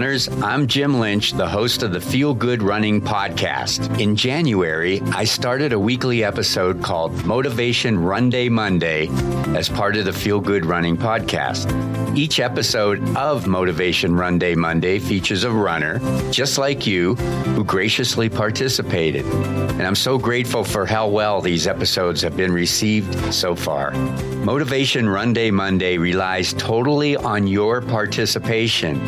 runners. I'm Jim Lynch, the host of the Feel Good Running Podcast. In January, I started a weekly episode called Motivation Run Day Monday as part of the Feel Good Running Podcast. Each episode of Motivation Run Day Monday features a runner, just like you, who graciously participated. And I'm so grateful for how well these episodes have been received so far. Motivation Run Day Monday relies totally on your participation.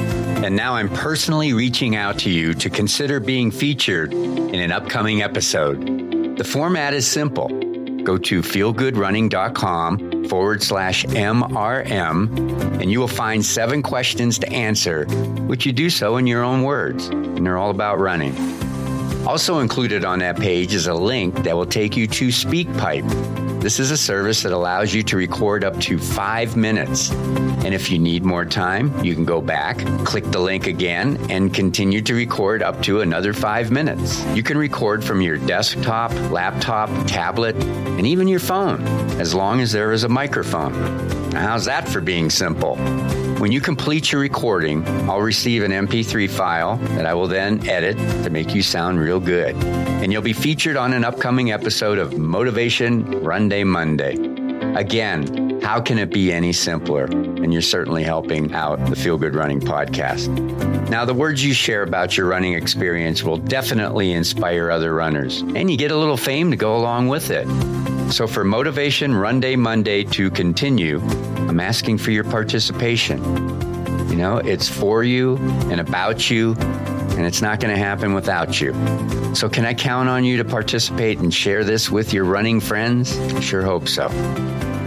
And now I'm personally reaching out to you to consider being featured in an upcoming episode. The format is simple. Go to feelgoodrunning.com/MRM, and you will find 7 questions to answer, which you do so in your own words, and they're all about running. Also included on that page is a link that will take you to SpeakPipe. This is a service that allows you to record up to 5 minutes. And if you need more time, you can go back, click the link again, and continue to record up to another 5 minutes. You can record from your desktop, laptop, tablet, and even your phone, as long as there is a microphone. Now, how's that for being simple? When you complete your recording, I'll receive an MP3 file that I will then edit to make you sound real good. And you'll be featured on an upcoming episode of Motivation Run Day Monday. Again, how can it be any simpler? And you're certainly helping out the Feel Good Running Podcast. Now, the words you share about your running experience will definitely inspire other runners. And you get a little fame to go along with it. So for Motivation Run Day Monday to continue, I'm asking for your participation. You know, it's for you and about you, and it's not going to happen without you. So can I count on you to participate and share this with your running friends? Sure hope so.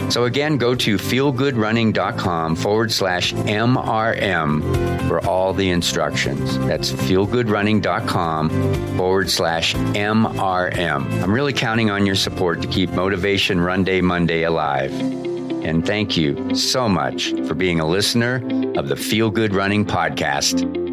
So again, go to feelgoodrunning.com/MRM for all the instructions. That's feelgoodrunning.com/MRM. I'm really counting on your support to keep Motivation Run Day Monday alive. And thank you so much for being a listener of the Feel Good Running Podcast.